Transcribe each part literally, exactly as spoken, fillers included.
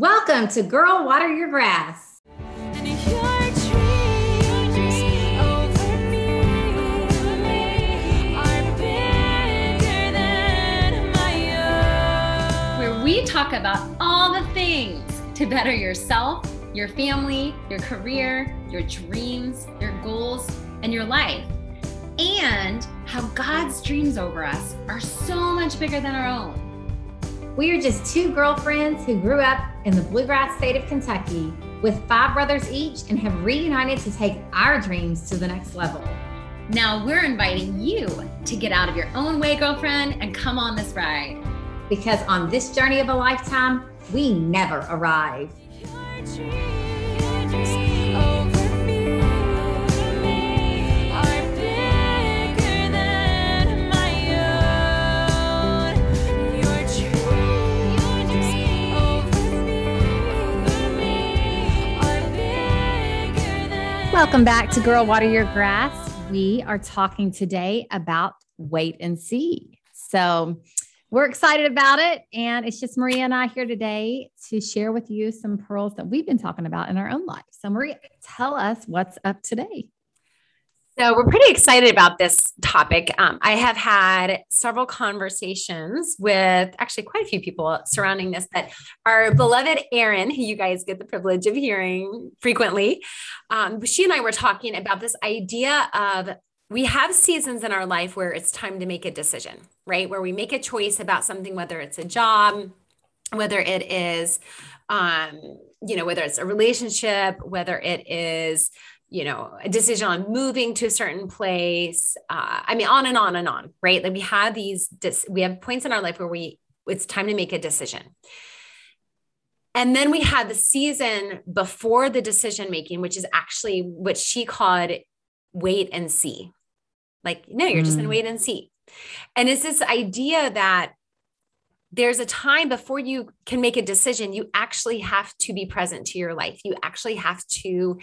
Welcome to Girl, Water Your Grass. We talk about all the things to better yourself, your family, your career, your dreams, your goals, and your life, and how God's dreams over us are so much bigger than our own. We are just two girlfriends who grew up in the bluegrass state of Kentucky with five brothers each and have reunited to take our dreams to the next level. Now we're inviting you to get out of your own way, girlfriend, and come on this ride. Because on this journey of a lifetime, we never arrive. Welcome back to Girl, Water Your Grass. We are talking today about wait and see. So we're excited about it, and it's just Maria and I here today to share with you some pearls that we've been talking about in our own life. So Maria, tell us what's up today. So we're pretty excited about this topic. Um, I have had several conversations with actually quite a few people surrounding this, but our beloved Erin, who you guys get the privilege of hearing frequently, um, she and I were talking about this idea of we have seasons in our life where it's time to make a decision, right? Where we make a choice about something, whether it's a job, whether it is, um, you know, whether it's a relationship, whether it is, you know, a decision on moving to a certain place. Uh, I mean, on and on and on, right? Like we have these, dis- we have points in our life where we, it's time to make a decision. And then we had the season before the decision-making, which is actually what she called wait and see. Like, no, you're just going to wait and see. And it's this idea that there's a time before you can make a decision, you actually have to be present to your life. You actually have to,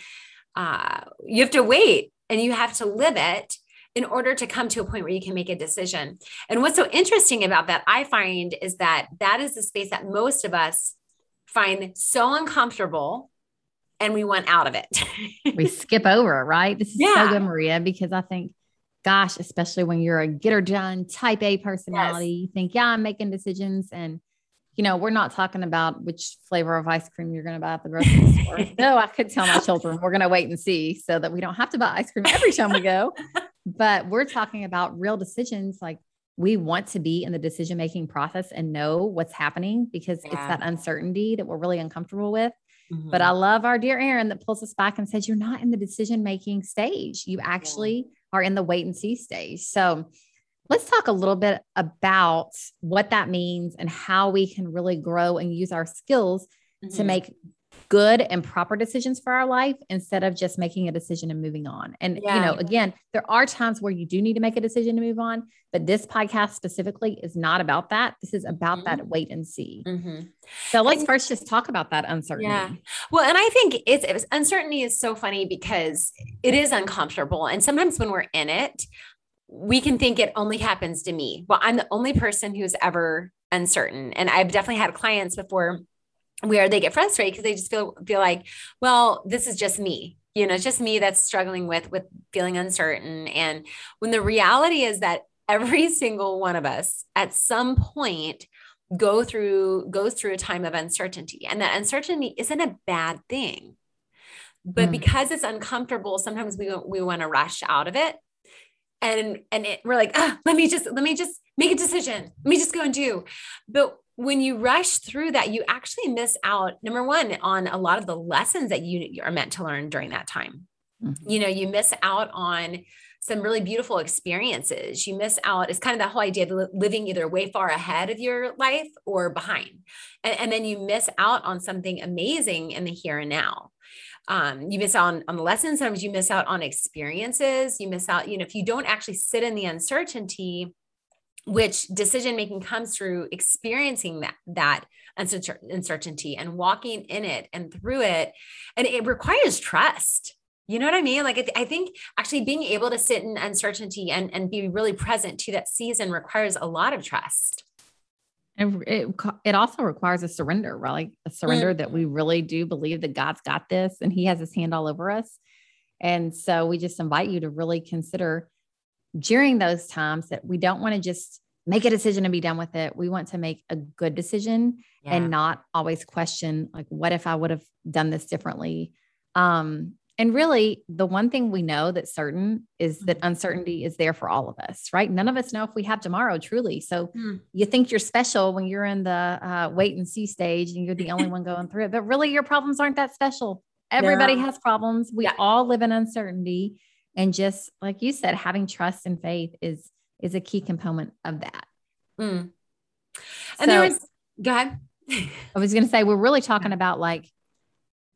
uh, you have to wait and you have to live it in order to come to a point where you can make a decision. And what's so interesting about that, I find, is that that is the space that most of us find so uncomfortable and we went out of it. We skip over it, right? This is yeah. so good, Maria, because I think, gosh, especially when you're a get or done type A personality, yes. you think, yeah, I'm making decisions. And, you know, we're not talking about which flavor of ice cream you're going to buy at the grocery store. No, I could tell my children, we're going to wait and see so that we don't have to buy ice cream every time we go. But we're talking about real decisions. Like we want to be in the decision-making process and know what's happening because yeah. it's that uncertainty that we're really uncomfortable with. Mm-hmm. But I love our dear Erin that pulls us back and says, you're not in the decision-making stage. You actually yeah. are in the wait and see stage. So let's talk a little bit about what that means and how we can really grow and use our skills mm-hmm. to make good and proper decisions for our life instead of just making a decision and moving on. And, yeah. you know, again, there are times where you do need to make a decision to move on, but this podcast specifically is not about that. This is about mm-hmm. that wait and see. Mm-hmm. So let's and, first just talk about that uncertainty. Yeah. Well, and I think it's, it's uncertainty is so funny because it is uncomfortable. And sometimes when we're in it, we can think it only happens to me. Well, I'm the only person who's ever uncertain. And I've definitely had clients before where they get frustrated because they just feel, feel like, well, this is just me, you know, it's just me that's struggling with, with feeling uncertain. And when the reality is that every single one of us at some point go through, goes through a time of uncertainty, and that uncertainty isn't a bad thing, but mm. because it's uncomfortable, sometimes we we want to rush out of it. And, and it, we're like, ah, let me just, let me just make a decision. Let me just go and do. But when you rush through that, you actually miss out, number one, on a lot of the lessons that you are meant to learn during that time. Mm-hmm. You know, you miss out on some really beautiful experiences. You miss out. It's kind of that whole idea of living either way far ahead of your life or behind. And, and then you miss out on something amazing in the here and now. Um, you miss out on, on the lessons. Sometimes you miss out on experiences. You miss out, you know, if you don't actually sit in the uncertainty, which decision-making comes through experiencing that, that uncertainty and walking in it and through it. And it requires trust. You know what I mean? Like, I, th- I think actually being able to sit in uncertainty and, and be really present to that season requires a lot of trust. And it, it also requires a surrender, right? Like a surrender mm-hmm. that we really do believe that God's got this and he has his hand all over us. And so we just invite you to really consider during those times that we don't want to just make a decision and be done with it. We want to make a good decision yeah. and not always question, like, what if I would have done this differently? Um, and really the one thing we know that's certain is that uncertainty is there for all of us, right? None of us know if we have tomorrow truly. So mm. you think you're special when you're in the uh, wait and see stage and you're the only one going through it, but really your problems aren't that special. Everybody no. has problems. We yeah. all live in uncertainty. And just like you said, having trust and faith is, is a key component of that. Mm. And so, there was, go ahead. I was going to say, we're really talking about like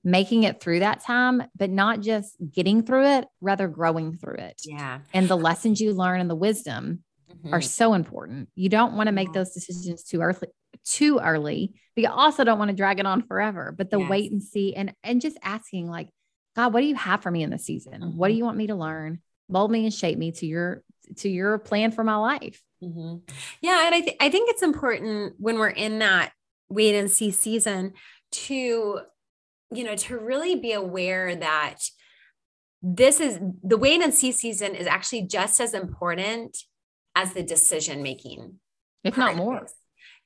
making it through that time, but not just getting through it, rather growing through it. Yeah. And the lessons you learn and the wisdom mm-hmm. are so important. You don't want to make those decisions too early, too early, but you also don't want to drag it on forever, but the yes. wait and see, and, and just asking like, God, what do you have for me in this season? Mm-hmm. What do you want me to learn? Mold me and shape me to your, to your plan for my life. Mm-hmm. Yeah. And I think, I think it's important when we're in that wait and see season to, you know, to really be aware that this is the wait and see season is actually just as important as the decision-making. If not more.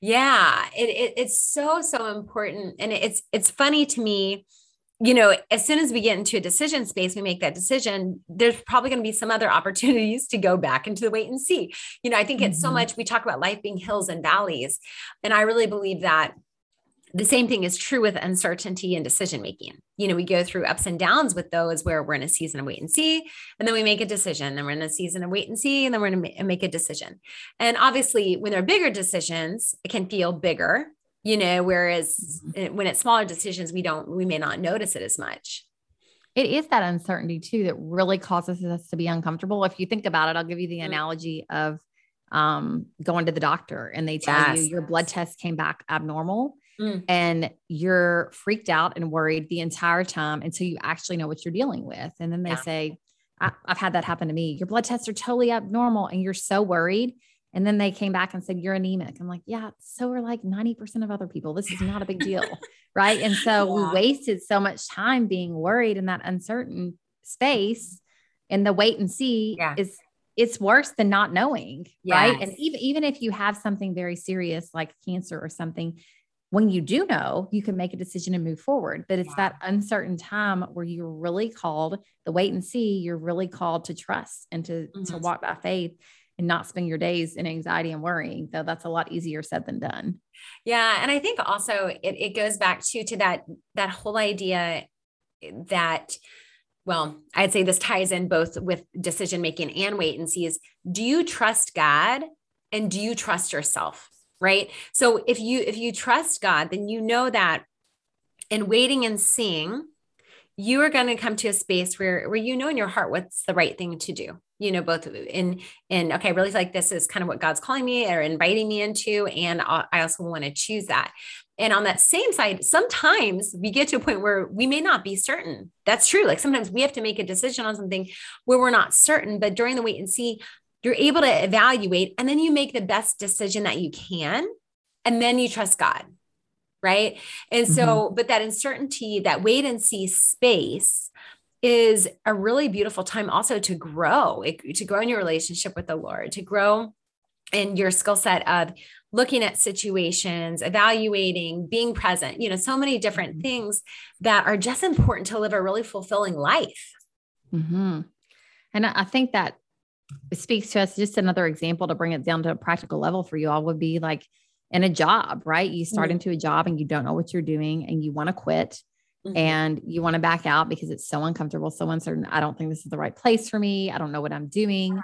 Yeah. It, it, it's so, so important. And it's, it's funny to me, you know, as soon as we get into a decision space, we make that decision, there's probably going to be some other opportunities to go back into the wait and see. You know, I think it's mm-hmm. so much, we talk about life being hills and valleys. And I really believe that the same thing is true with uncertainty and decision-making. You know, we go through ups and downs with those where we're in a season of wait and see, and then we make a decision, then we're in a season of wait and see, and then we're going to make a decision. And obviously when there are bigger decisions, it can feel bigger. You know, whereas when it's smaller decisions, we don't, we may not notice it as much. It is that uncertainty too, that really causes us to be uncomfortable. If you think about it, I'll give you the analogy of, um, going to the doctor and they tell yes. you your blood test came back abnormal mm. and you're freaked out and worried the entire time until you actually know what you're dealing with. And then they yeah. say, I- I've had that happen to me. Your blood tests are totally abnormal. And you're so worried. And then they came back and said, you're anemic. I'm like, yeah, so are like ninety percent of other people. This is not a big deal. Right. And so yeah. we wasted so much time being worried in that uncertain space, and the wait and see yeah. is it's worse than not knowing. Yes. Right. And even, even if you have something very serious like cancer or something, when you do know, you can make a decision and move forward, but it's yeah. that uncertain time where you're really called the wait and see, you're really called to trust and to, mm-hmm. to walk by faith, and not spend your days in anxiety and worrying, though that's a lot easier said than done. Yeah. And I think also it, it goes back to, to that, that whole idea that, well, I'd say this ties in both with decision-making and wait and see is, do you trust God and do you trust yourself? Right. So if you, if you trust God, then you know that in waiting and seeing, you are going to come to a space where, where, you know, in your heart, what's the right thing to do, you know, both in, in, okay, really like this is kind of what God's calling me or inviting me into. And I also want to choose that. And on that same side, sometimes we get to a point where we may not be certain. That's true. Like sometimes we have to make a decision on something where we're not certain, but during the wait and see, you're able to evaluate and then you make the best decision that you can. And then you trust God. Right. And so, mm-hmm. but that uncertainty, that wait and see space is a really beautiful time also to grow, it, to grow in your relationship with the Lord, to grow in your skill set of looking at situations, evaluating, being present, you know, so many different mm-hmm. things that are just important to live a really fulfilling life. Mm-hmm. And I think that speaks to us. Just another example to bring it down to a practical level for you all would be like, in a job, right? You start mm-hmm. into a job and you don't know what you're doing and you want to quit mm-hmm. and you want to back out because it's so uncomfortable, so uncertain. I don't think this is the right place for me. I don't know what I'm doing.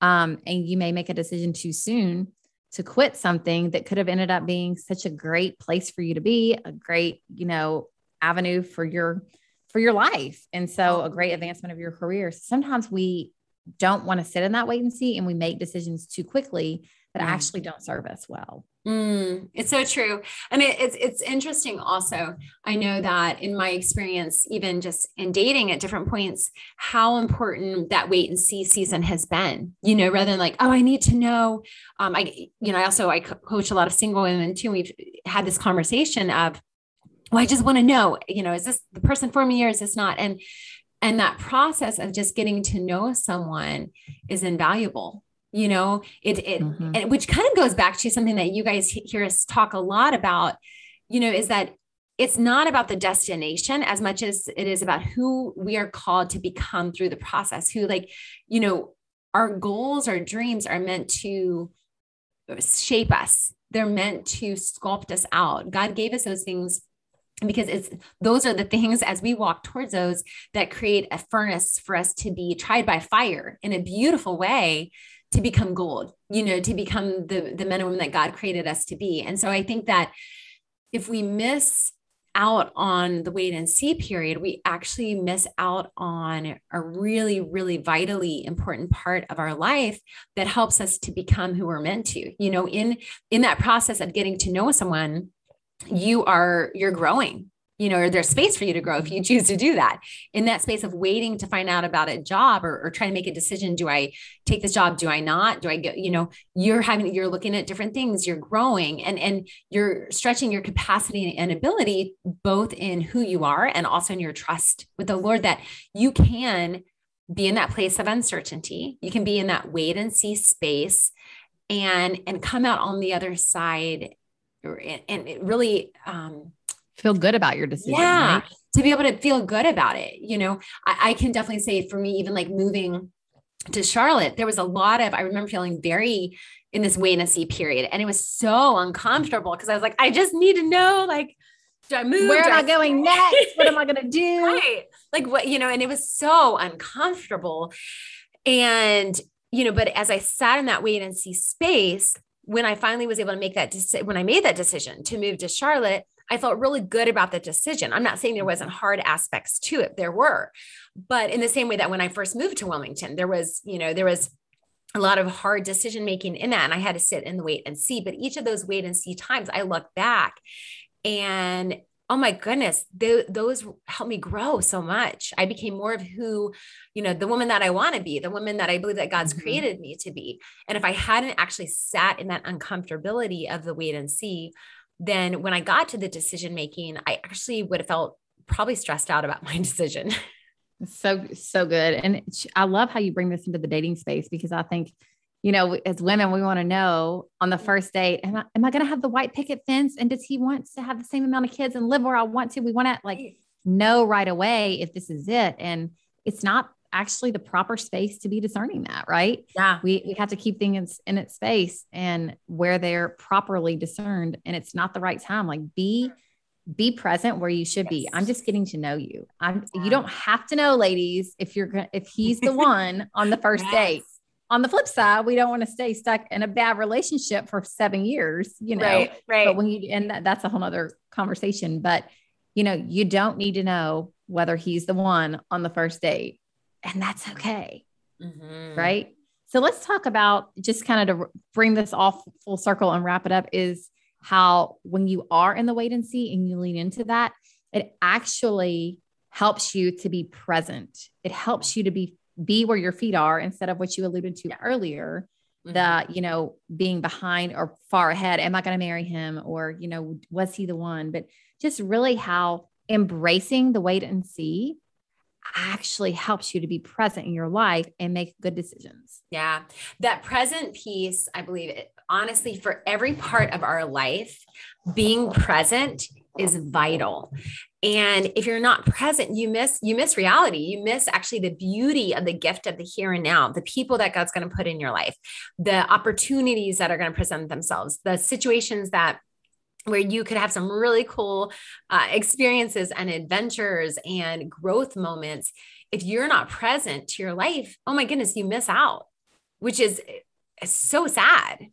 Um, and you may make a decision too soon to quit something that could have ended up being such a great place for you to be, a great, you know, avenue for your, for your life. And so a great advancement of your career. Sometimes we don't want to sit in that wait and see and we make decisions too quickly that mm-hmm. actually don't serve us well. Mm, it's so true. I mean, it's, it's interesting also. I know that in my experience, even just in dating at different points, how important that wait and see season has been, you know, rather than like, oh, I need to know. Um, I, you know, I also, I co- coach a lot of single women too. We've had this conversation of, well, I just want to know, you know, is this the person for me or is this not? And, and that process of just getting to know someone is invaluable. You know, it, it, mm-hmm. and which kind of goes back to something that you guys hear us talk a lot about, you know, is that it's not about the destination as much as it is about who we are called to become through the process, who, like, you know, our goals, our dreams are meant to shape us. They're meant to sculpt us out. God gave us those things because it's, those are the things as we walk towards those that create a furnace for us to be tried by fire in a beautiful way, to become gold, you know, to become the, the men and women that God created us to be. And so I think that if we miss out on the wait and see period, we actually miss out on a really, really vitally important part of our life that helps us to become who we're meant to, you know, in, in that process of getting to know someone, you are, you're growing, you know, or there's space for you to grow if you choose to do that. In that space of waiting to find out about a job or, or trying to make a decision. Do I take this job? Do I not? Do I go, you know, you're having, you're looking at different things, you're growing and, and you're stretching your capacity and ability, both in who you are and also in your trust with the Lord, that you can be in that place of uncertainty. You can be in that wait and see space and, and come out on the other side and, and it really, um, feel good about your decision. Yeah. Right? To be able to feel good about it. You know, I, I can definitely say for me, even like moving to Charlotte, there was a lot of, I remember feeling very in this wait and see period. And it was so uncomfortable because I was like, I just need to know, like, do I move? Where do am I, I going next? What am I going to do? Right. Like what, you know, and it was so uncomfortable. And, you know, but as I sat in that wait and see space, when I finally was able to make that decision, when I made that decision to move to Charlotte, I felt really good about the decision. I'm not saying there wasn't hard aspects to it. There were, but in the same way that when I first moved to Wilmington, there was, you know, there was a lot of hard decision-making in that. And I had to sit and wait and see, but each of those wait and see times I look back and, oh my goodness, th- those helped me grow so much. I became more of who, you know, the woman that I want to be, the woman that I believe that God's mm-hmm. created me to be. And if I hadn't actually sat in that uncomfortability of the wait and see, then when I got to the decision-making, I actually would have felt probably stressed out about my decision. So, so good. And I love how you bring this into the dating space, because I think, you know, as women, we want to know on the first date, am I, am I going to have the white picket fence? And does he want to have the same amount of kids and live where I want to? We want to like know right away if this is it. And it's not actually the proper space to be discerning that, right? Yeah. We we have to keep things in its space and where they're properly discerned, and it's not the right time. Like be, be present where you should yes. be. I'm just getting to know you. I'm, yeah. You don't have to know, ladies, if you're, if he's the one on the first yes. date. On the flip side, we don't want to stay stuck in a bad relationship for seven years, you know, right. right. But when you, and that, that's a whole nother conversation, but you know, you don't need to know whether he's the one on the first date. And that's okay. Mm-hmm. Right. So let's talk about, just kind of to bring this all full circle and wrap it up, is how, when you are in the wait and see and you lean into that, it actually helps you to be present. It helps you to be, be where your feet are, instead of what you alluded to yeah. earlier, mm-hmm. the, you know, being behind or far ahead. Am I going to marry him? Or, you know, was he the one? But just really how embracing the wait and see actually helps you to be present in your life and make good decisions. Yeah. That present piece, I believe it, honestly, for every part of our life, being present is vital. And if you're not present, you miss, you miss reality. You miss actually the beauty of the gift of the here and now, the people that God's going to put in your life, the opportunities that are going to present themselves, the situations that where you could have some really cool uh, experiences and adventures and growth moments. If you're not present to your life, oh my goodness, you miss out, which is so sad.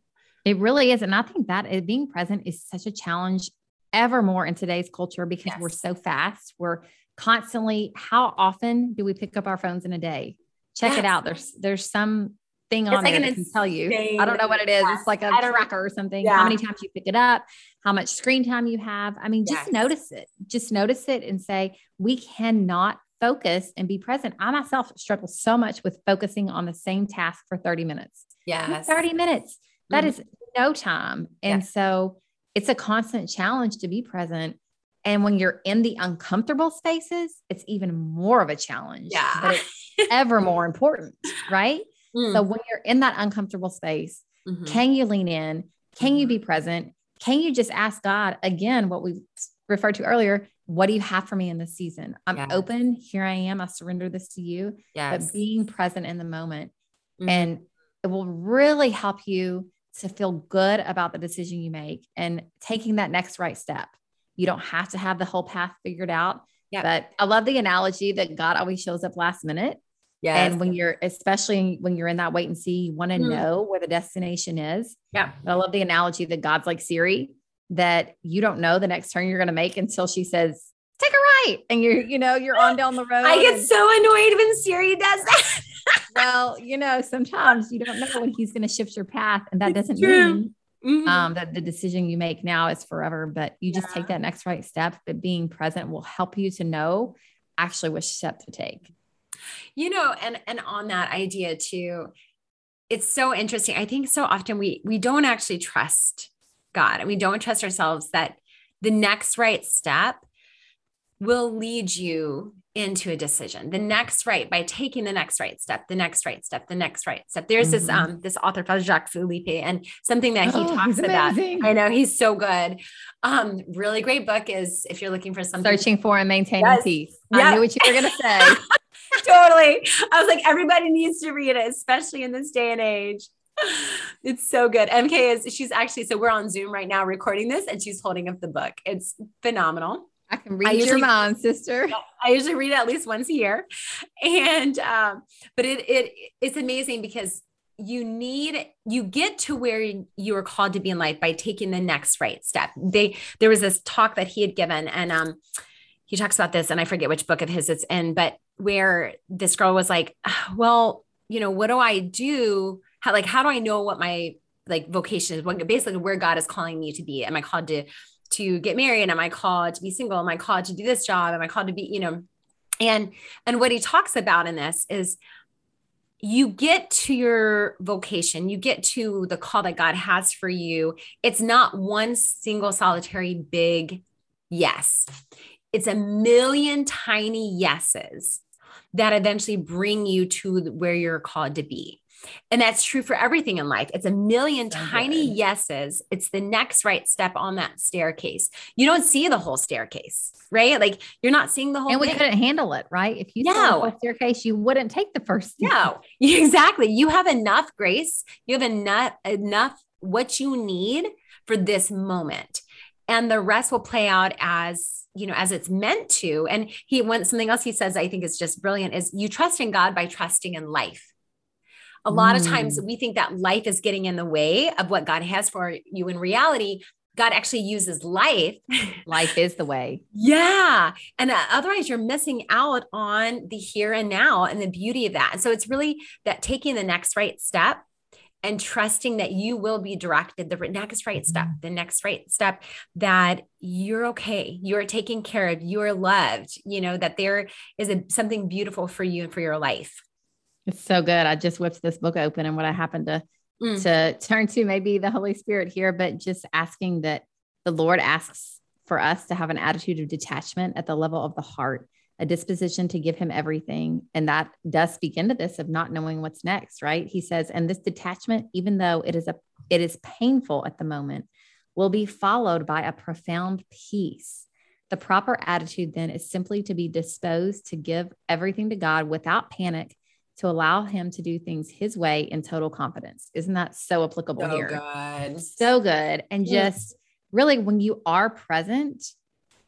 It really is. And I think that it, being present is such a challenge ever more in today's culture, because yes. we're so fast. We're constantly, how often do we pick up our phones in a day? Check yes. it out. There's, there's some thing on like there that can tell you. I don't know what it is. Yes. It's like a tracker or something. Yeah. How many times you pick it up, how much screen time you have. I mean, just yes. notice it, just notice it and say, we cannot focus and be present. I myself struggle so much with focusing on the same task for thirty minutes. Yes. thirty minutes. That mm-hmm. is no time. And yes. so it's a constant challenge to be present. And when you're in the uncomfortable spaces, it's even more of a challenge, yeah. but it's ever more important, right? Mm. So when you're in that uncomfortable space, mm-hmm. can you lean in? Can you be present? Can you just ask God again, what we referred to earlier? What do you have for me in this season? I'm yes. open. Here I am. I surrender this to you, yes. but being present in the moment mm-hmm. and it will really help you to feel good about the decision you make and taking that next right step. You don't have to have the whole path figured out, yep. but I love the analogy that God always shows up last minute. Yeah. And when you're, especially when you're in that wait and see, you want to mm. know where the destination is. Yeah. But I love the analogy that God's like Siri, that you don't know the next turn you're going to make until she says, take a right. And you're, you know, you're on down the road. I get and, so annoyed when Siri does that. Well, you know, sometimes you don't know when he's going to shift your path, and that doesn't mean Mm-hmm. Um, that the decision you make now is forever, but you just yeah. take that next right step. But being present will help you to know actually which step to take. You know, and, and on that idea too, it's so interesting. I think so often we, we don't actually trust God, and we don't trust ourselves that the next right step will lead you into a decision. The next right, by taking the next right step, the next right step, the next right step. There's mm-hmm. this, um, this author called Jacques Philippe, and something that he oh, talks about. I know he's so good. Um, really great book is, if you're looking for something. Searching for and Maintaining yes. Peace. Yep. I knew what you were going to say. Totally. I was like, everybody needs to read it, especially in this day and age. It's so good. M K is, she's actually, so we're on Zoom right now recording this, and she's holding up the book. It's phenomenal. I can read I usually, your mind, sister. I usually read it at least once a year. And, um, but it, it, it's amazing because you need, you get to where you are called to be in life by taking the next right step. They, there was this talk that he had given, and, um, he talks about this, and I forget which book of his it's in, but where this girl was like, well, you know, what do I do? How, like, how do I know what my like vocation is? What, basically where God is calling me to be? Am I called to to get married? Am I called to be single? Am I called to do this job? Am I called to be, you know, and, and what he talks about in this is you get to your vocation, you get to the call that God has for you. It's not one single solitary big yes. It's a million tiny yeses that eventually bring you to where you're called to be. And that's true for everything in life. It's a million so tiny good. yeses. It's the next right step on that staircase. You don't see the whole staircase, right? Like you're not seeing the whole And we thing. couldn't handle it, right? If you no. saw the whole staircase, you wouldn't take the first step. No, exactly. You have enough grace. You have enough, enough what you need for this moment. And the rest will play out as, you know, as it's meant to. And he wants something else he says, I think is just brilliant, is you trust in God by trusting in life. A lot of times we think that life is getting in the way of what God has for you. In reality, God actually uses life. Life is the way. Yeah. And uh, otherwise you're missing out on the here and now and the beauty of that. And so it's really that taking the next right step and trusting that you will be directed the next right step, the next right step, that you're okay. You're taken care of. You're loved, you know, that there is a, something beautiful for you and for your life. It's so good. I just whipped this book open, and what I happened to, mm. to turn to maybe the Holy Spirit here, but just asking that the Lord asks for us to have an attitude of detachment at the level of the heart, a disposition to give him everything. And that does speak into this of not knowing what's next, right? He says, and this detachment, even though it is a, it is painful at the moment, will be followed by a profound peace. The proper attitude then is simply to be disposed to give everything to God without panic, to allow him to do things his way in total confidence. Isn't that so applicable so here? Good. So good. And just really when you are present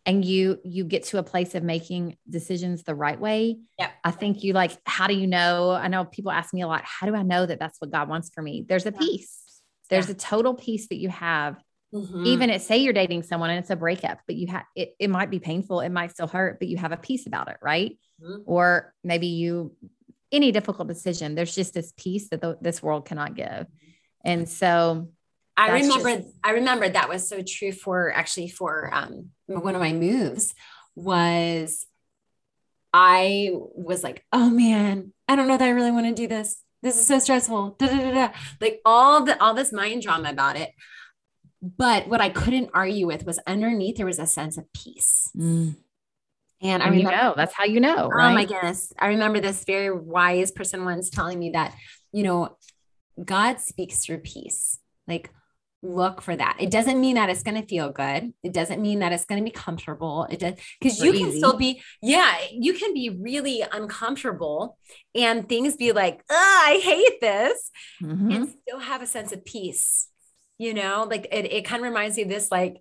and you, you get to a place of making decisions the right way. Yep. I think you like, how do you know? I know people ask me a lot, how do I know that that's what God wants for me? There's a peace. There's yeah. a total peace that you have. Mm-hmm. Even at say you're dating someone and it's a breakup, but you have, it, it might be painful. It might still hurt, but you have a peace about it. Right. Mm-hmm. Or maybe you any difficult decision, there's just this peace that the, this world cannot give. And so I remember, just- I remember that was so true for actually for um, one of my moves was I was like, oh man, I don't know that I really want to do this. This is so stressful. Da, da, da, da. Like all the, all this mind drama about it. But what I couldn't argue with was underneath, there was a sense of peace. Mm. And I and remember, you know, that's how you know, right? Oh my goodness. I remember this very wise person once telling me that, you know, God speaks through peace. Like, look for that. It doesn't mean that it's going to feel good. It doesn't mean that it's going to be comfortable. It does. Cause you can still be, yeah, you can be really uncomfortable and things be like, oh, I hate this, mm-hmm. and still have a sense of peace. You know, like it, it kind of reminds me of this, like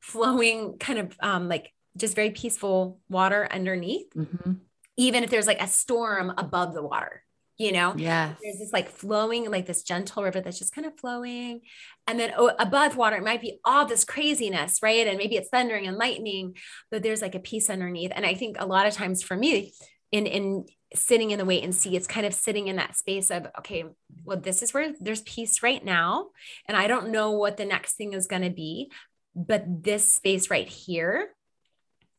flowing kind of, um, like just very peaceful water underneath, mm-hmm. even if there's like a storm above the water. You know, yeah, there's this like flowing, like this gentle river that's just kind of flowing. And then oh, above water, it might be all this craziness, right? And maybe it's thundering and lightning, but there's like a peace underneath. And I think a lot of times for me in, in sitting in the wait and see, it's kind of sitting in that space of, okay, well, this is where there's peace right now. And I don't know what the next thing is going to be, but this space right here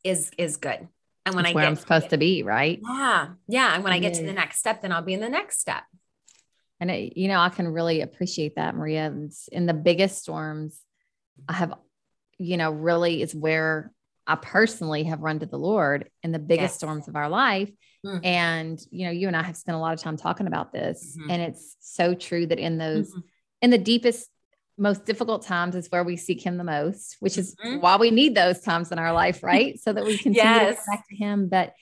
is, is good. And when that's I where get I'm supposed it, to be, right? Yeah. Yeah. And when I get to the next step, then I'll be in the next step. And it, you know, I can really appreciate that, Maria. In the biggest storms I have, you know, really is where I personally have run to the Lord in the biggest yes. storms of our life. Mm-hmm. And, you know, you and I have spent a lot of time talking about this, mm-hmm. and it's so true that in those, mm-hmm. in the deepest, most difficult times is where we seek him the most, which is mm-hmm. why we need those times in our life, right? So that we continue yes. to come back to him. But,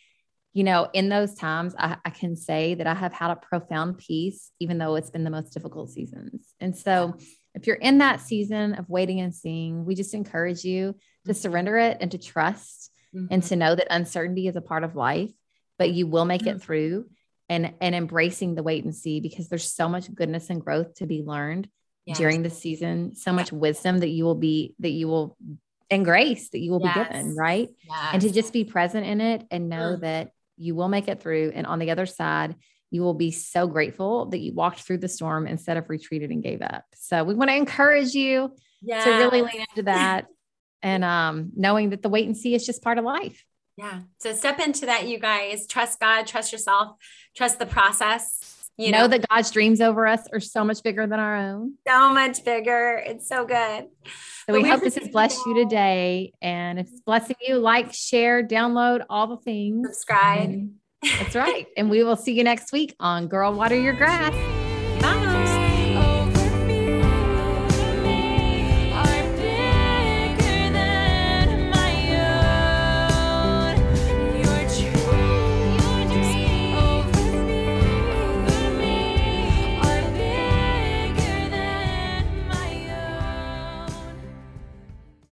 you know, in those times, I, I can say that I have had a profound peace, even though it's been the most difficult seasons. And so if you're in that season of waiting and seeing, we just encourage you to surrender it and to trust, mm-hmm. and to know that uncertainty is a part of life, but you will make mm-hmm. it through, and, and embracing the wait and see, because there's so much goodness and growth to be learned Yes. during the season, so much yes. wisdom that you will be, that you will, and grace that you will yes. be given. Right. Yes. And to just be present in it and know mm. that you will make it through. And on the other side, you will be so grateful that you walked through the storm instead of retreated and gave up. So we want to encourage you yes. to really lean into that and, um, knowing that the wait and see is just part of life. Yeah. So step into that, you guys. Trust God, trust yourself, trust the process. You know, know that God's dreams over us are so much bigger than our own. So much bigger. It's so good. So we hope this has blessed you today. And if it's blessing you, like, share, download, all the things. Subscribe. And that's right. And we will see you next week on Girl, Water Your Grass.